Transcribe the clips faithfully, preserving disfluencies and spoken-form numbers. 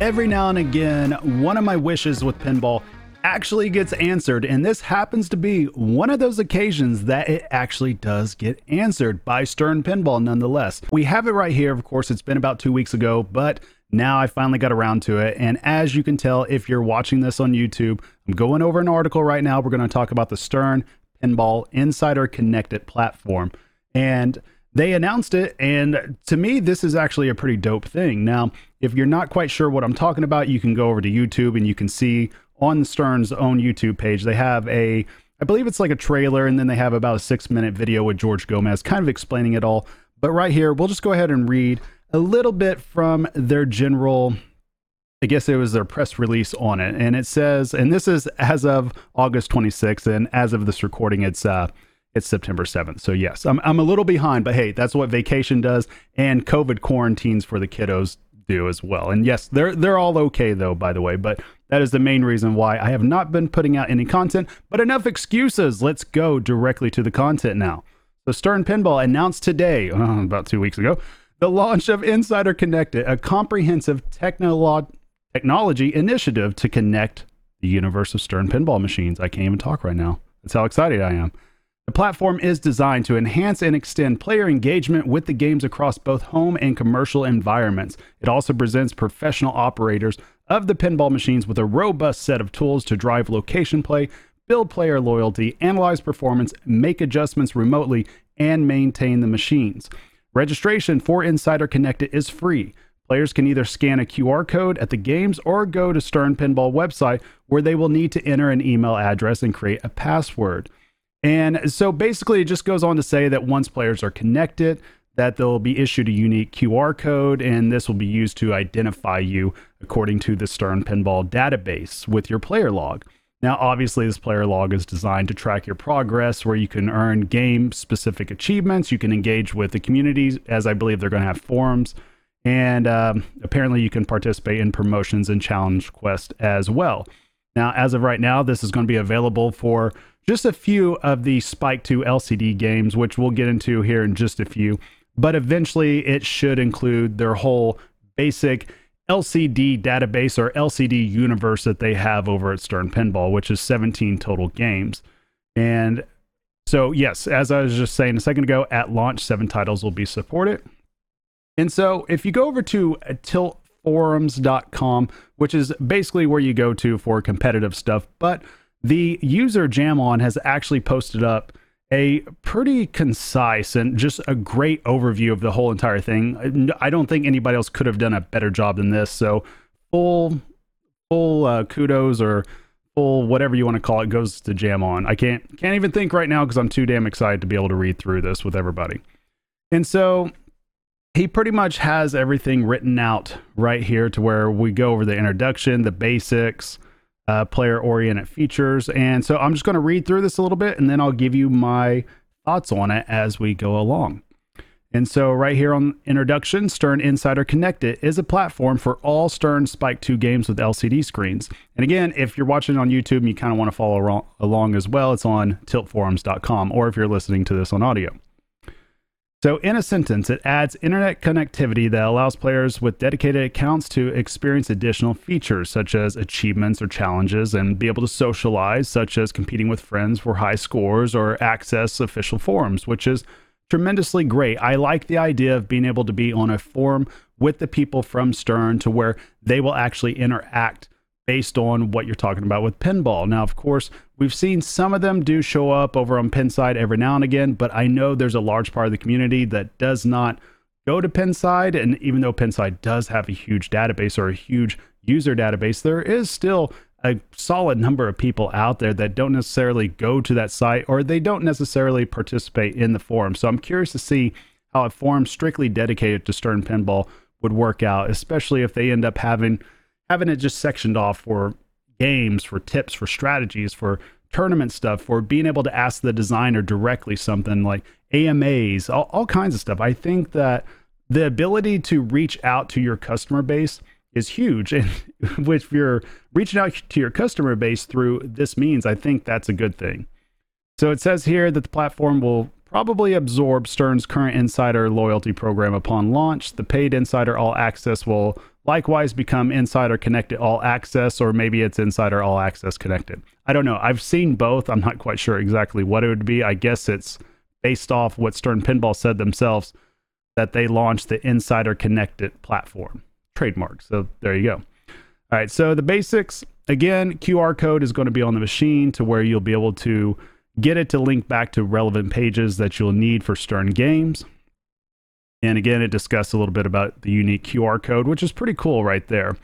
every now and again, one of my wishes with pinball actually gets answered, and this happens to be one of those occasions that it actually does get answered by Stern Pinball nonetheless. We have it right here. Of course, it's been about two weeks ago, but now I finally got around to it. And as you can tell, if you're watching this on YouTube, I'm going over an article right now. We're going to talk about the Stern Pinball Insider Connected platform. And they announced it, and to me, this is actually a pretty dope thing. Now, if you're not quite sure what I'm talking about, you can go over to YouTube and you can see on Stern's own YouTube page, they have a, I believe it's like a trailer, and then they have about a six minute video with George Gomez kind of explaining it all. But right here, we'll just go ahead and read a little bit from their general, I guess it was their press release on it. And it says, and this is as of August twenty-sixth, and as of this recording, it's uh, it's September seventh. So yes, I'm, I'm a little behind, but hey, that's what vacation does, and COVID quarantines for the kiddos do as well. And yes, they're they're all okay though, by the way, but that is the main reason why I have not been putting out any content. But enough excuses. Let's go directly to the content now. So Stern Pinball announced today, oh, about two weeks ago, the launch of Insider Connected, a comprehensive technolo- technology initiative to connect the universe of Stern Pinball machines. I can't even talk right now. That's how excited I am. The platform is designed to enhance and extend player engagement with the games across both home and commercial environments. It also presents professional operators of the pinball machines with a robust set of tools to drive location play, build player loyalty, analyze performance, make adjustments remotely, and maintain the machines. Registration for Insider Connected is free. Players can either scan a Q R code at the games or go to Stern Pinball website, where they will need to enter an email address and create a password. And so basically it just goes on to say that once players are connected, that they'll be issued a unique Q R code, and this will be used to identify you according to the Stern Pinball database with your player log. Now, obviously this player log is designed to track your progress, where you can earn game specific achievements. You can engage with the communities, as I believe they're going to have forums, and um, apparently you can participate in promotions and challenge quests as well. Now, as of right now, this is going to be available for just a few of the Spike two L C D games, which we'll get into here in just a few, but eventually it should include their whole basic L C D database or L C D universe that they have over at Stern Pinball, which is seventeen total games. And so, yes, as I was just saying a second ago, at launch, seven titles will be supported. And so if you go over to tilt forums dot com, which is basically where you go to for competitive stuff, but the user Jamon has actually posted up a pretty concise and just a great overview of the whole entire thing. I don't think anybody else could have done a better job than this. So full, full uh, kudos or full whatever you want to call it goes to Jamon. I can't can't even think right now because I'm too damn excited to be able to read through this with everybody. And so he pretty much has everything written out right here to where we go over the introduction, the basics, Uh, player-oriented features. And so I'm just going to read through this a little bit, and then I'll give you my thoughts on it as we go along. And so right here on introduction, Stern Insider Connected is a platform for all Stern Spike two games with L C D screens. And again, if you're watching on YouTube and you kind of want to follow along as well, it's on tilt forums dot com, or if you're listening to this on audio. So in a sentence, it adds internet connectivity that allows players with dedicated accounts to experience additional features such as achievements or challenges, and be able to socialize, such as competing with friends for high scores or access official forums, which is tremendously great. I like the idea of being able to be on a forum with the people from Stern to where they will actually interact based on what you're talking about with pinball. Now, of course, we've seen some of them do show up over on Pinside every now and again, but I know there's a large part of the community that does not go to Pinside. And even though Pinside does have a huge database or a huge user database, there is still a solid number of people out there that don't necessarily go to that site, or they don't necessarily participate in the forum. So I'm curious to see how a forum strictly dedicated to Stern Pinball would work out, especially if they end up having having it just sectioned off for games, for tips, for strategies, for tournament stuff, for being able to ask the designer directly something, like A M As, all, all kinds of stuff. I think that the ability to reach out to your customer base is huge. And if you're reaching out to your customer base through this means, I think that's a good thing. So it says here that the platform will probably absorb Stern's current Insider loyalty program upon launch. The paid Insider All Access will likewise become Insider Connected All Access, or maybe it's Insider All Access Connected. I don't know. I've seen both. I'm not quite sure exactly what it would be. I guess it's based off what Stern Pinball said themselves, that they launched the Insider Connected platform. Trademark. So there you go. All right. So the basics, again, Q R code is going to be on the machine to where you'll be able to get it to link back to relevant pages that you'll need for Stern Games. And again, it discussed a little bit about the unique Q R code, which is pretty cool right there.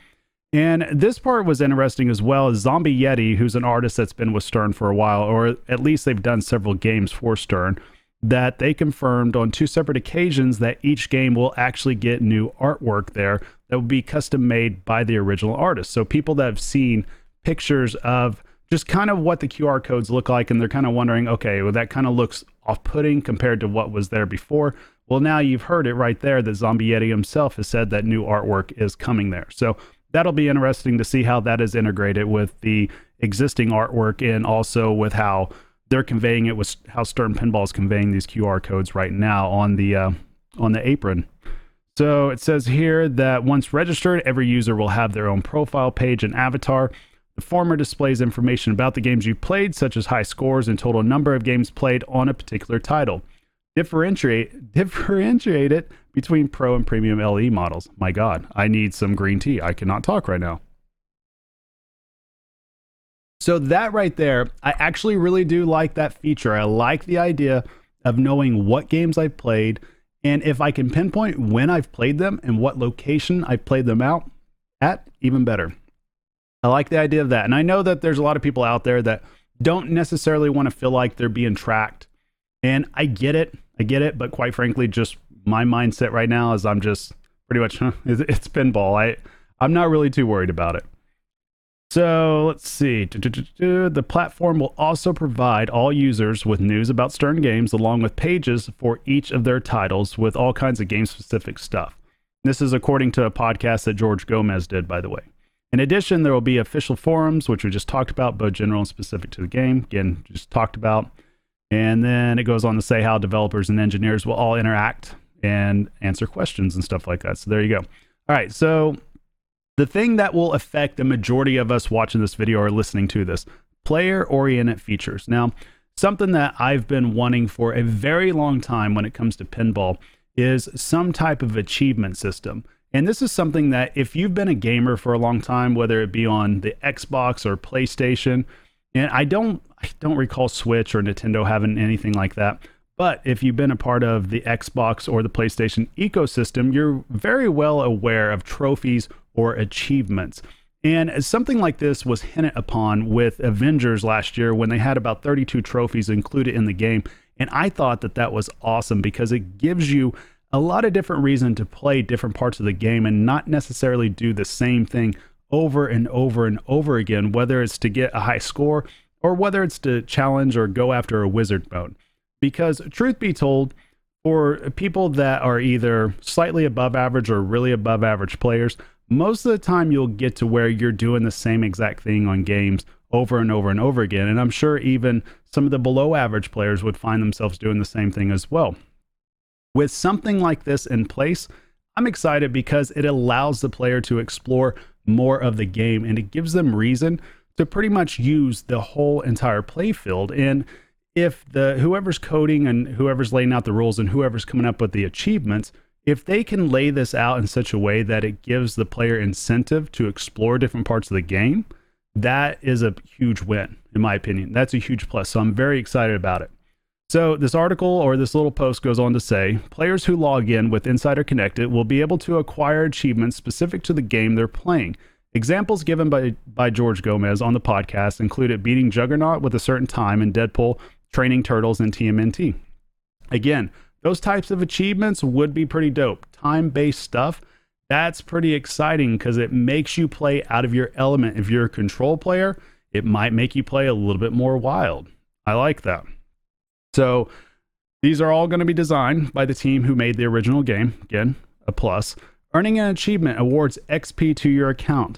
And this part was interesting as well, as Zombie Yeti, who's an artist that's been with Stern for a while, or at least they've done several games for Stern, that they confirmed on two separate occasions that each game will actually get new artwork there that will be custom made by the original artist. So people that have seen pictures of just kind of what the Q R codes look like, and they're kind of wondering, okay, well, that kind of looks off-putting compared to what was there before. Well, now you've heard it right there that Zombie Yeti himself has said that new artwork is coming there. So that'll be interesting to see how that is integrated with the existing artwork, and also with how they're conveying it, with how Stern Pinball is conveying these Q R codes right now on the uh, on the apron. So it says here that once registered, every user will have their own profile page and avatar. The former displays information about the games you played, such as high scores and total number of games played on a particular title. Differentiate, differentiate it between Pro and Premium L E models. My God, I need some green tea. I cannot talk right now. So that right there, I actually really do like that feature. I like the idea of knowing what games I've played, and if I can pinpoint when I've played them and what location I played them out at, even better. I like the idea of that. And I know that there's a lot of people out there that don't necessarily want to feel like they're being tracked. And I get it. I get it. But quite frankly, just my mindset right now is I'm just pretty much, huh, it's pinball. I, I'm not really too worried about it. So let's see. The platform will also provide all users with news about Stern Games, along with pages for each of their titles with all kinds of game specific stuff. This is according to a podcast that George Gomez did, by the way. In addition, there will be official forums, which we just talked about, both general and specific to the game. Again, just talked about. And then it goes on to say how developers and engineers will all interact and answer questions and stuff like that. So there you go. All right. So the thing that will affect the majority of us watching this video or listening to this, player-oriented features. Now, something that I've been wanting for a very long time when it comes to pinball is some type of achievement system. And this is something that if you've been a gamer for a long time, whether it be on the Xbox or PlayStation, and I don't I don't recall Switch or Nintendo having anything like that, but if you've been a part of the Xbox or the PlayStation ecosystem, you're very well aware of trophies or achievements. And something like this was hinted upon with Avengers last year when they had about thirty-two trophies included in the game. And I thought that that was awesome because it gives you a lot of different reason to play different parts of the game and not necessarily do the same thing over and over and over again, whether it's to get a high score or whether it's to challenge or go after a wizard bone. Because truth be told, for people that are either slightly above average or really above average players, most of the time you'll get to where you're doing the same exact thing on games over and over and over again. And I'm sure even some of the below average players would find themselves doing the same thing as well. With something like this in place, I'm excited because it allows the player to explore more of the game, and it gives them reason to pretty much use the whole entire play field. And if the whoever's coding and whoever's laying out the rules and whoever's coming up with the achievements, if they can lay this out in such a way that it gives the player incentive to explore different parts of the game, that is a huge win, in my opinion. That's a huge plus. So I'm very excited about it. So this article, or this little post, goes on to say, players who log in with Insider Connected will be able to acquire achievements specific to the game they're playing. Examples given by, by George Gomez on the podcast included beating Juggernaut with a certain time and Deadpool, training Turtles, and T M N T. Again, those types of achievements would be pretty dope. Time-based stuff, that's pretty exciting because it makes you play out of your element. If you're a control player, it might make you play a little bit more wild. I like that. So these are all going to be designed by the team who made the original game. Again, a plus. Earning an achievement awards X P to your account.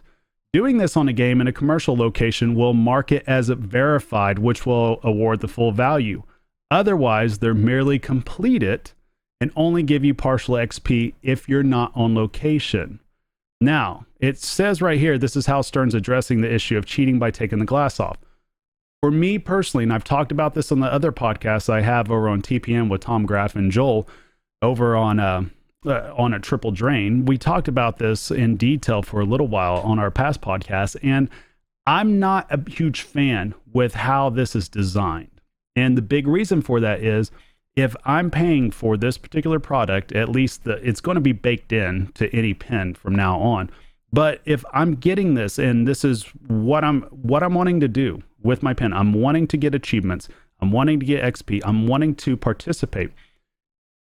Doing this on a game in a commercial location will mark it as verified, which will award the full value. Otherwise, they're merely complete it and only give you partial X P if you're not on location. Now, it says right here, this is how Stern's addressing the issue of cheating by taking the glass off. For me personally, and I've talked about this on the other podcasts I have over on T P M with Tom Graff and Joel over on a, uh, on a Triple Drain, we talked about this in detail for a little while on our past podcast, and I'm not a huge fan with how this is designed. And the big reason for that is, if I'm paying for this particular product, at least the, it's going to be baked in to any pin from now on. But if I'm getting this and this is what I'm what I'm wanting to do with my pin, I'm wanting to get achievements, I'm wanting to get X P, I'm wanting to participate.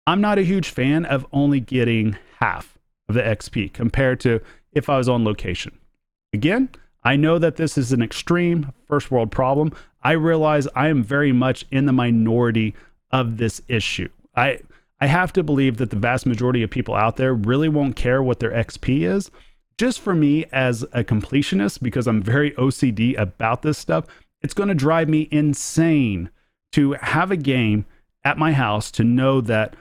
I'm not a huge fan of only getting half of the X P compared to if I was on location. Again, I know that this is an extreme first world problem. I realize I am very much in the minority of this issue. I I have to believe that the vast majority of people out there really won't care what their X P is. Just for me as a completionist, because I'm very O C D about this stuff, it's going to drive me insane to have a game at my house to know that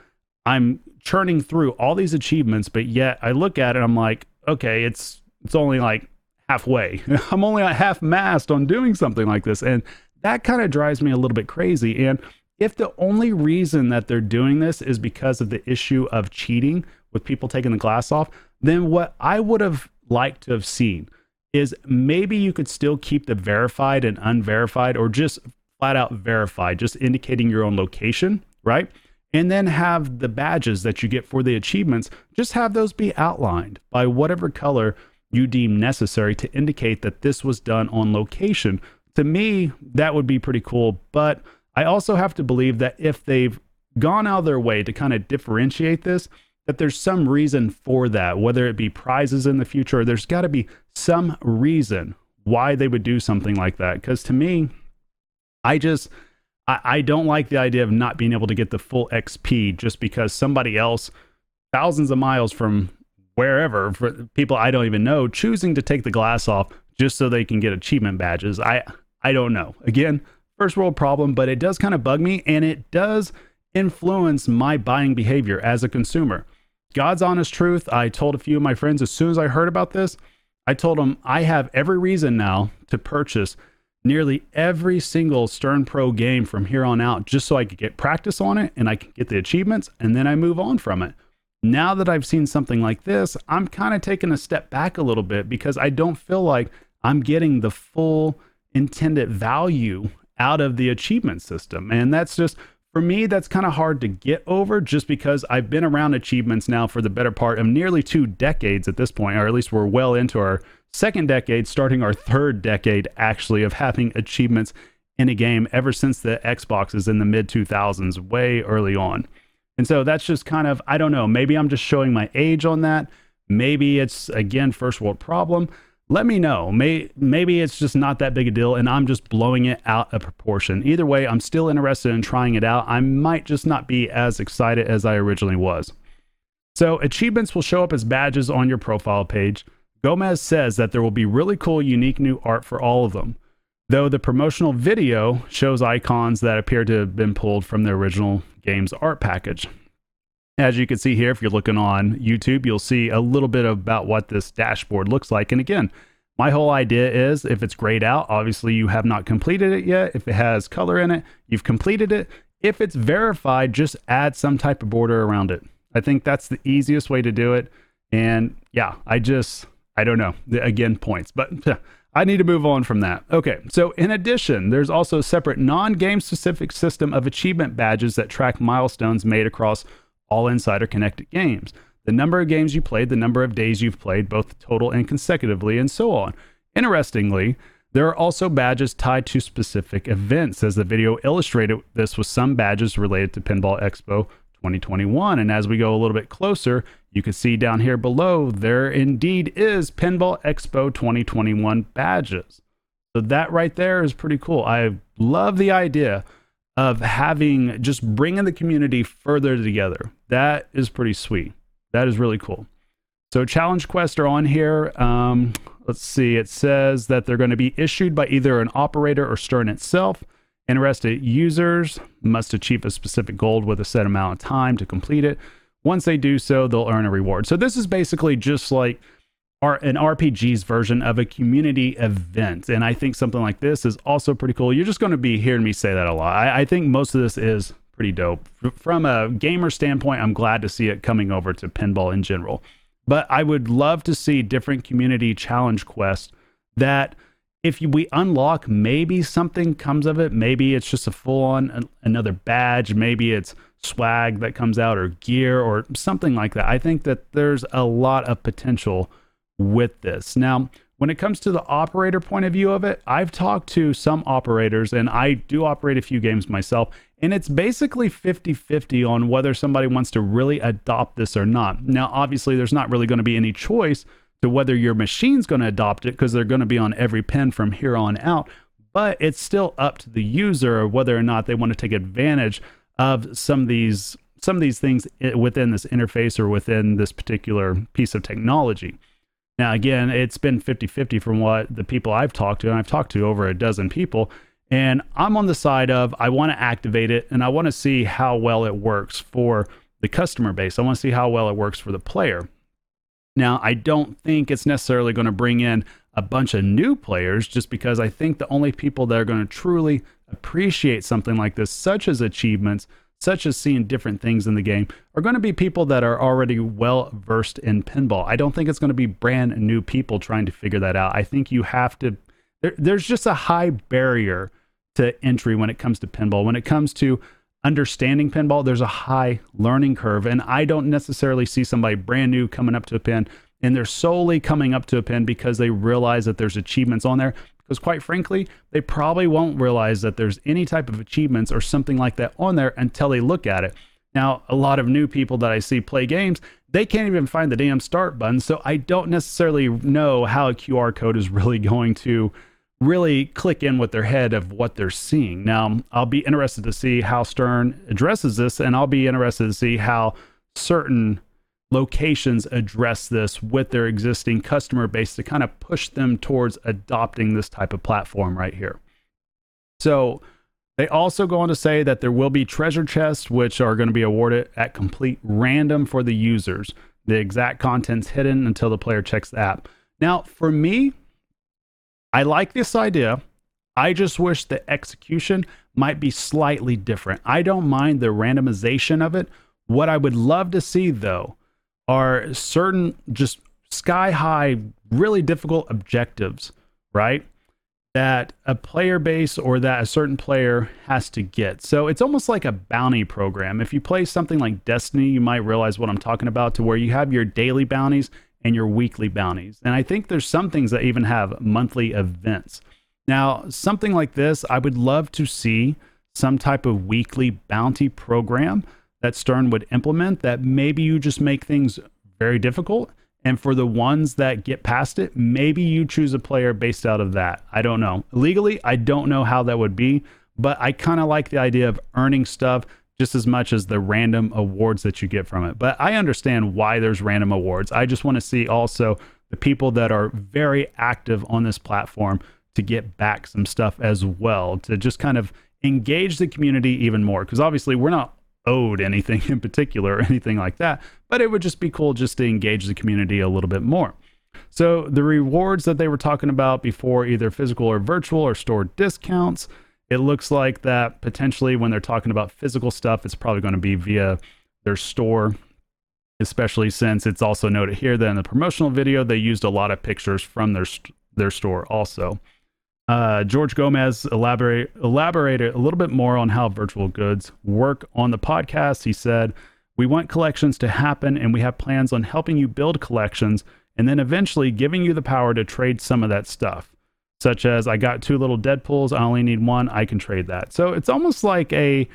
I'm churning through all these achievements, but yet I look at it and I'm like, okay, it's it's only like halfway. I'm only like half-mast on doing something like this. And that kind of drives me a little bit crazy. And if the only reason that they're doing this is because of the issue of cheating with people taking the glass off, then what I would have liked to have seen is maybe you could still keep the verified and unverified, or just flat out verified, just indicating your own location, right? And then have the badges that you get for the achievements, just have those be outlined by whatever color you deem necessary to indicate that this was done on location. To me, that would be pretty cool, but I also have to believe that if they've gone out of their way to kind of differentiate this, that there's some reason for that, whether it be prizes in the future, or there's got to be some reason why they would do something like that. Because to me, I just, I, I don't like the idea of not being able to get the full X P just because somebody else, thousands of miles from wherever, for people I don't even know, choosing to take the glass off just so they can get achievement badges. I, I don't know. Again, first world problem, but it does kind of bug me, and it does influence my buying behavior as a consumer. God's honest truth, I told a few of my friends as soon as I heard about this, I told them I have every reason now to purchase nearly every single Stern Pro game from here on out, just so I could get practice on it and I can get the achievements, and then I move on from it. Now that I've seen something like this, I'm kind of taking a step back a little bit because I don't feel like I'm getting the full intended value out of the achievement system. And that's just, for me, that's kind of hard to get over, just because I've been around achievements now for the better part of nearly two decades at this point, or at least we're well into our second decade, starting our third decade actually of having achievements in a game ever since the Xboxes in the mid two thousands, way early on. And so that's just kind of, I don't know, maybe I'm just showing my age on that. Maybe it's, again, first world problem. Let me know. May, maybe it's just not that big a deal and I'm just blowing it out of proportion. Either way, I'm still interested in trying it out. I might just not be as excited as I originally was. So achievements will show up as badges on your profile page. Gomez says that there will be really cool, unique new art for all of them, though the promotional video shows icons that appear to have been pulled from the original game's art package. As you can see here, if you're looking on YouTube, you'll see a little bit about what this dashboard looks like. And again, my whole idea is if it's grayed out, obviously you have not completed it yet. If it has color in it, you've completed it. If it's verified, just add some type of border around it. I think that's the easiest way to do it. And yeah, I just, I don't know. Again, points, but I need to move on from that. Okay, so in addition, there's also a separate non-game specific system of achievement badges that track milestones made across all Insider Connected games. The number of games you played, the number of days you've played, both total and consecutively, and so on. Interestingly, there are also badges tied to specific events, as the video illustrated this with some badges related to Pinball Expo twenty twenty-one. And as we go a little bit closer, you can see down here below, there indeed is Pinball Expo twenty twenty-one badges. So that right there is pretty cool. I love the idea of having, just bringing the community further together. That is pretty sweet. That is really cool. So challenge quests are on here. Um, let's see, it says that they're going to be issued by either an operator or Stern itself. Interested users must achieve a specific goal with a set amount of time to complete it. Once they do so, they'll earn a reward. So this is basically just like our, an R P G's version of a community event. And I think something like this is also pretty cool. You're just going to be hearing me say that a lot. I, I think most of this is pretty dope. From a gamer standpoint, I'm glad to see it coming over to pinball in general. But I would love to see different community challenge quests that if we unlock, maybe something comes of it. Maybe it's just a full-on another badge. Maybe it's swag that comes out or gear or something like that. I think that there's a lot of potential with this. Now, when it comes to the operator point of view of it, I've talked to some operators, and I do operate a few games myself, and it's basically fifty fifty on whether somebody wants to really adopt this or not. Now, obviously, there's not really going to be any choice to whether your machine's going to adopt it, because they're going to be on every pin from here on out, but it's still up to the user whether or not they want to take advantage of some of these some of these things within this interface or within this particular piece of technology. Now, again, it's been fifty fifty from what the people I've talked to, and I've talked to over a dozen people, and I'm on the side of I want to activate it, and I want to see how well it works for the customer base. I want to see how well it works for the player. Now, I don't think it's necessarily going to bring in a bunch of new players, just because I think the only people that are going to truly appreciate something like this, such as achievements, such as seeing different things in the game, are going to be people that are already well versed in pinball. I don't think it's going to be brand new people trying to figure that out. I think you have to, there, there's just a high barrier to entry when it comes to pinball. When it comes to understanding pinball, there's a high learning curve, and I don't necessarily see somebody brand new coming up to a pin and they're solely coming up to a pin because they realize that there's achievements on there, because quite frankly they probably won't realize that there's any type of achievements or something like that on there until they look at it. Now, a lot of new people that I see play games, they can't even find the damn start button, so I don't necessarily know how a Q R code is really going to really click in with their head of what they're seeing. Now, I'll be interested to see how Stern addresses this, and I'll be interested to see how certain locations address this with their existing customer base to kind of push them towards adopting this type of platform right here. So they also go on to say that there will be treasure chests, which are going to be awarded at complete random for the users. The exact content's hidden until the player checks the app. Now, for me, I like this idea. I just wish the execution might be slightly different. I don't mind the randomization of it. What I would love to see, though, are certain just sky-high, really difficult objectives, right? That a player base or that a certain player has to get. So it's almost like a bounty program. If you play something like Destiny, you might realize what I'm talking about, to where you have your daily bounties and your weekly bounties. And I think there's some things that even have monthly events. Now, something like this, I would love to see some type of weekly bounty program that Stern would implement, that maybe you just make things very difficult, and for the ones that get past it, maybe you choose a player based out of that. I don't know. Legally, I don't know how that would be, but I kind of like the idea of earning stuff just as much as the random awards that you get from it. But I understand why there's random awards. I just want to see also the people that are very active on this platform to get back some stuff as well, to just kind of engage the community even more. Because obviously we're not owed anything in particular or anything like that, but it would just be cool just to engage the community a little bit more. So the rewards that they were talking about before, either physical or virtual or store discounts, it looks like that potentially when they're talking about physical stuff, it's probably going to be via their store, especially since it's also noted here that in the promotional video, they used a lot of pictures from their their store also. Uh, George Gomez elaborate, elaborated a little bit more on how virtual goods work on the podcast. He said, "We want collections to happen, and we have plans on helping you build collections and then eventually giving you the power to trade some of that stuff. Such as, I got two little Deadpools, I only need one, I can trade that." So it's almost like a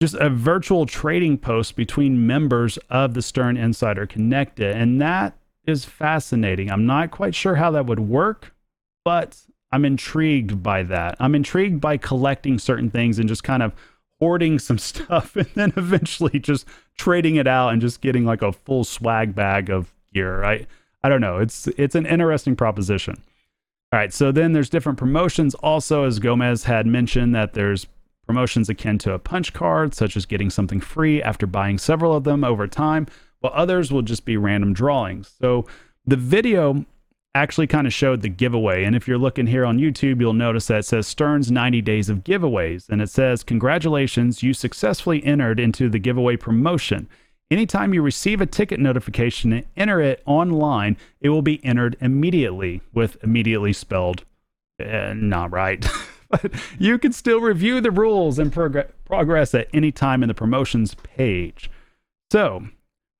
just a virtual trading post between members of the Stern Insider Connected, and that is fascinating. I'm not quite sure how that would work, but I'm intrigued by that. I'm intrigued by collecting certain things and just kind of hoarding some stuff and then eventually just trading it out and just getting like a full swag bag of gear. I, I don't know. It's, it's an interesting proposition. All right, so then there's different promotions. Also, as Gomez had mentioned, that there's promotions akin to a punch card, such as getting something free after buying several of them over time, while others will just be random drawings. So the video actually kind of showed the giveaway. And if you're looking here on YouTube, you'll notice that it says Stern's ninety days of giveaways. And it says, congratulations, you successfully entered into the giveaway promotion. Anytime you receive a ticket notification and enter it online, it will be entered immediately, with immediately spelled eh, not right. But you can still review the rules and prog- progress at any time in the promotions page. So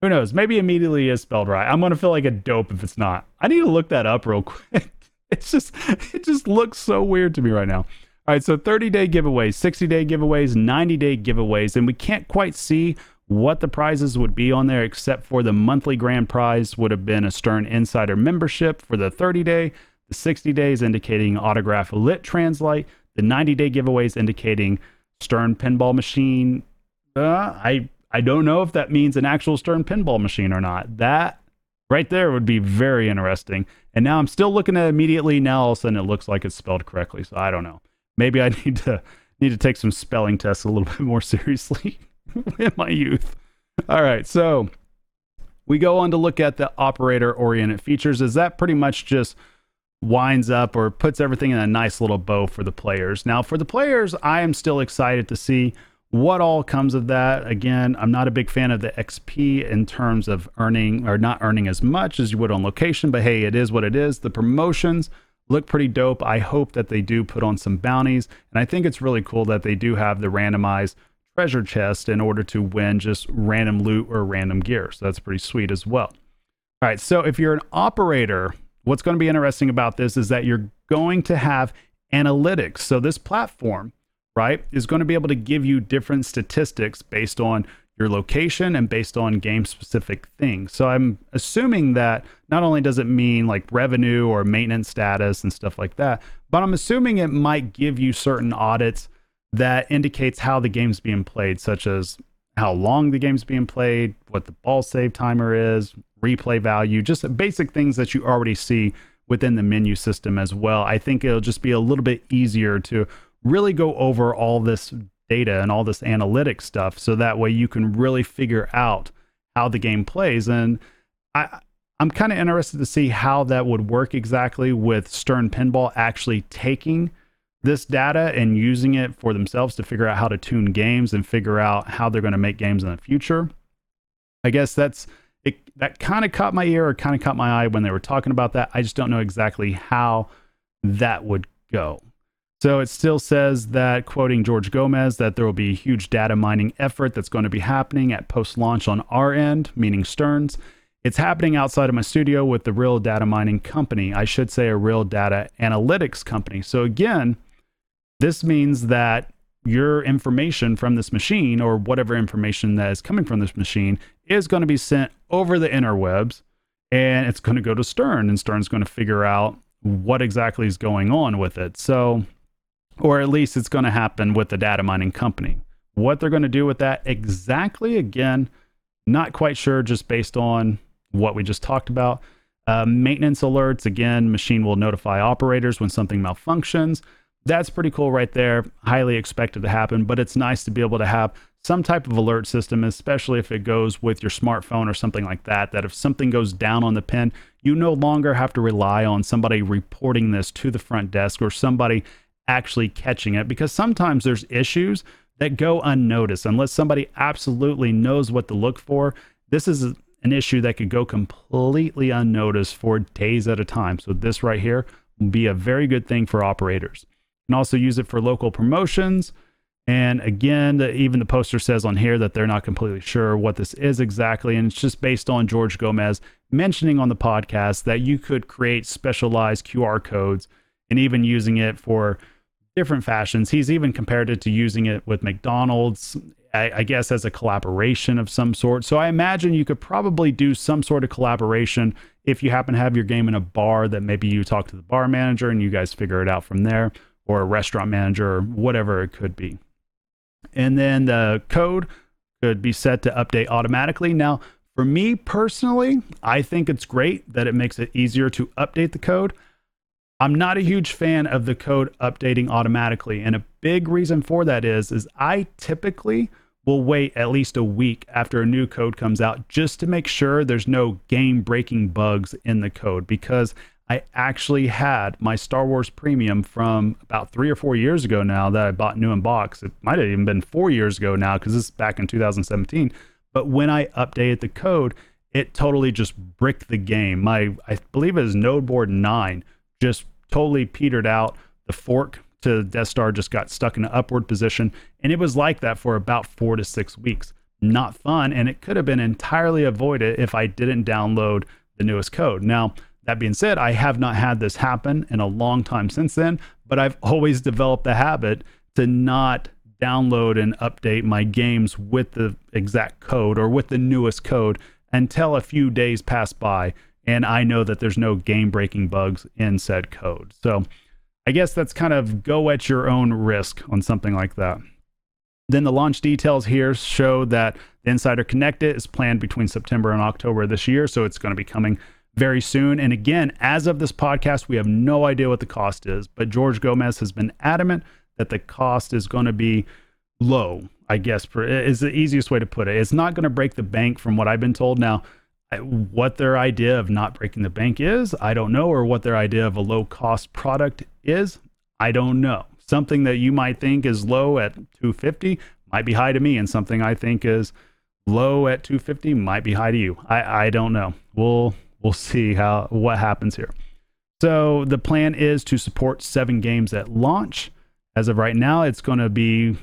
who knows? Maybe immediately is spelled right. I'm going to feel like a dope if it's not. I need to look that up real quick. It's just, it just looks so weird to me right now. All right. So thirty day giveaways, sixty day giveaways, ninety day giveaways. And we can't quite see what the prizes would be on there, except for the monthly grand prize would have been a Stern Insider membership for the thirty day, the sixty days indicating autograph lit translite, the ninety day giveaways indicating Stern pinball machine. Uh, I, I don't know if that means an actual Stern pinball machine or not. That right there would be very interesting. And now I'm still looking at it immediately. Now all of a sudden it looks like it's spelled correctly. So I don't know. Maybe I need to need to take some spelling tests a little bit more seriously in my youth. All right, so we go on to look at the operator-oriented features, as that pretty much just winds up or puts everything in a nice little bow for the players. Now, for the players, I am still excited to see what all comes of that. Again, I'm not a big fan of the X P in terms of earning or not earning as much as you would on location, but hey, it is what it is. The promotions look pretty dope. I hope that they do put on some bounties, and I think it's really cool that they do have the randomized treasure chest in order to win just random loot or random gear. So that's pretty sweet as well. All right, so if you're an operator, what's going to be interesting about this is that you're going to have analytics. So this platform, right, is going to be able to give you different statistics based on your location and based on game specific things. So I'm assuming that not only does it mean like revenue or maintenance status and stuff like that, but I'm assuming it might give you certain audits that indicates how the game's being played, such as how long the game's being played, what the ball save timer is, replay value, just basic things that you already see within the menu system as well. I think it'll just be a little bit easier to really go over all this data and all this analytics stuff, so that way you can really figure out how the game plays. And I, I'm kind of interested to see how that would work exactly with Stern Pinball actually taking this data and using it for themselves to figure out how to tune games and figure out how they're going to make games in the future. I guess that's it. That kind of caught my ear or kind of caught my eye when they were talking about that. I just don't know exactly how that would go. So it still says that, quoting George Gomez, that there will be a huge data mining effort that's going to be happening at post-launch on our end, meaning Stern's. It's happening outside of my studio with the real data mining company. I should say a real data analytics company. So again, this means that your information from this machine, or whatever information that is coming from this machine, is going to be sent over the interwebs, and it's going to go to Stern, and Stern's going to figure out what exactly is going on with it. So, or at least it's going to happen with the data mining company. What they're going to do with that exactly, again, not quite sure, just based on what we just talked about. Uh, maintenance alerts, again, machine will notify operators when something malfunctions. That's pretty cool right there. Highly expected to happen, but it's nice to be able to have some type of alert system, especially if it goes with your smartphone or something like that, that if something goes down on the pin, you no longer have to rely on somebody reporting this to the front desk or somebody actually catching it, because sometimes there's issues that go unnoticed. Unless somebody absolutely knows what to look for, this is an issue that could go completely unnoticed for days at a time. So this right here will be a very good thing for operators. You can also use it for local promotions. And again, the, even the poster says on here that they're not completely sure what this is exactly. And it's just based on George Gomez mentioning on the podcast that you could create specialized Q R codes and even using it for different fashions. He's even compared it to using it with McDonald's, I, I guess, as a collaboration of some sort. So I imagine you could probably do some sort of collaboration if you happen to have your game in a bar, that maybe you talk to the bar manager and you guys figure it out from there, or a restaurant manager, or whatever it could be. And then the code could be set to update automatically. Now, for me personally, I think it's great that it makes it easier to update the code. I'm not a huge fan of the code updating automatically, and a big reason for that is, is I typically will wait at least a week after a new code comes out just to make sure there's no game-breaking bugs in the code, because I actually had my Star Wars Premium from about three or four years ago now that I bought new in box. It might have even been four years ago now, because this is back in two thousand seventeen. But when I updated the code, it totally just bricked the game. My, I believe it is Node Board nine, just totally petered out. The fork to the Death Star just got stuck in an upward position. And it was like that for about four to six weeks. Not fun. And it could have been entirely avoided if I didn't download the newest code. Now, that being said, I have not had this happen in a long time since then, but I've always developed the habit to not download and update my games with the exact code or with the newest code until a few days pass by and I know that there's no game-breaking bugs in said code. So I guess that's kind of go at your own risk on something like that. Then the launch details here show that the Insider Connected is planned between September and October this year, so it's going to be coming very soon. And again, as of this podcast, we have no idea what the cost is, but George Gomez has been adamant that the cost is going to be low, I guess, per, is the easiest way to put it. It's not going to break the bank from what I've been told. Now, what their idea of not breaking the bank is, I don't know, or what their idea of a low cost product is, I don't know. Something that you might think is low at two hundred fifty dollars might be high to me, and something I think is low at two hundred fifty dollars might be high to you. I, I don't know. We'll... We'll see how what happens here. So the plan is to support seven games at launch. As of right now, it's going to be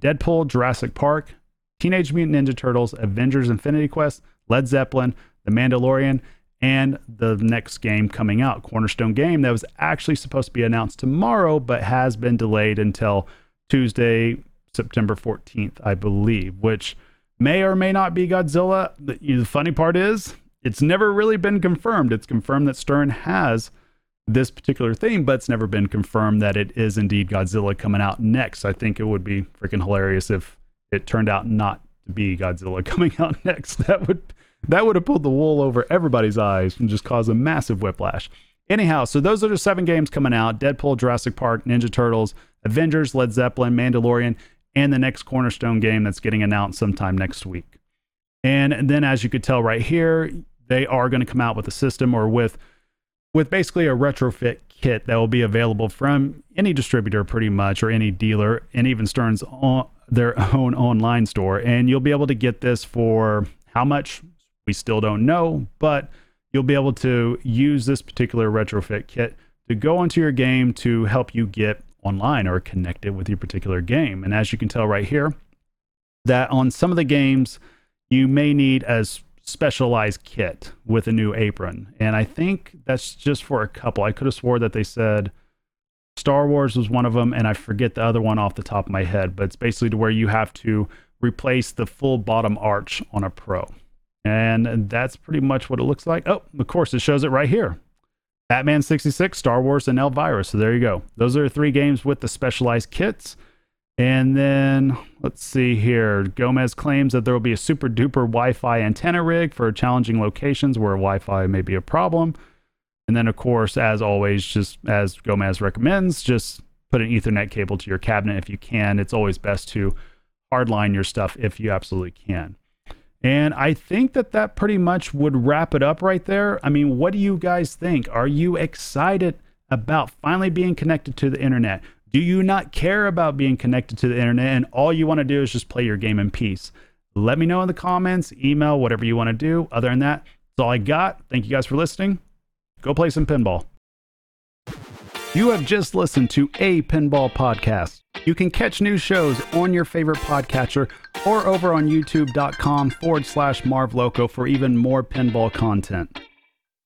Deadpool, Jurassic Park, Teenage Mutant Ninja Turtles, Avengers Infinity Quest, Led Zeppelin, The Mandalorian, and the next game coming out, Cornerstone Game, that was actually supposed to be announced tomorrow, but has been delayed until Tuesday, September fourteenth, I believe, which may or may not be Godzilla. The funny part is, it's never really been confirmed. It's confirmed that Stern has this particular theme, but it's never been confirmed that it is indeed Godzilla coming out next. I think it would be freaking hilarious if it turned out not to be Godzilla coming out next. That would that would have pulled the wool over everybody's eyes and just caused a massive whiplash. Anyhow, so those are the seven games coming out: Deadpool, Jurassic Park, Ninja Turtles, Avengers, Led Zeppelin, Mandalorian, and the next Cornerstone game that's getting announced sometime next week. And then, as you could tell right here, they are going to come out with a system or with with basically a retrofit kit that will be available from any distributor pretty much, or any dealer, and even Stern's on their own online store. And you'll be able to get this for how much, we still don't know, but you'll be able to use this particular retrofit kit to go onto your game to help you get online or connect it with your particular game. And as you can tell right here, that on some of the games, you may need a specialized kit with a new apron. And I think that's just for a couple. I could have swore that they said Star Wars was one of them, and I forget the other one off the top of my head, but it's basically to where you have to replace the full bottom arch on a Pro. And that's pretty much what it looks like. Oh, of course, it shows it right here. Batman sixty-six, Star Wars, and Elvira. So there you go. Those are three games with the specialized kits. And then, let's see here. Gomez claims that there will be a super duper Wi-Fi antenna rig for challenging locations where Wi-Fi may be a problem. And then, of course, as always, just as Gomez recommends, just put an Ethernet cable to your cabinet if you can. It's always best to hardline your stuff if you absolutely can. And I think that that pretty much would wrap it up right there. I mean, what do you guys think? Are you excited about finally being connected to the internet? Do you not care about being connected to the internet and all you want to do is just play your game in peace? Let me know in the comments, email, whatever you want to do. Other than that, that's all I got. Thank you guys for listening. Go play some pinball. You have just listened to a pinball podcast. You can catch new shows on your favorite podcatcher or over on youtube dot com forward slash Marv Loco for even more pinball content.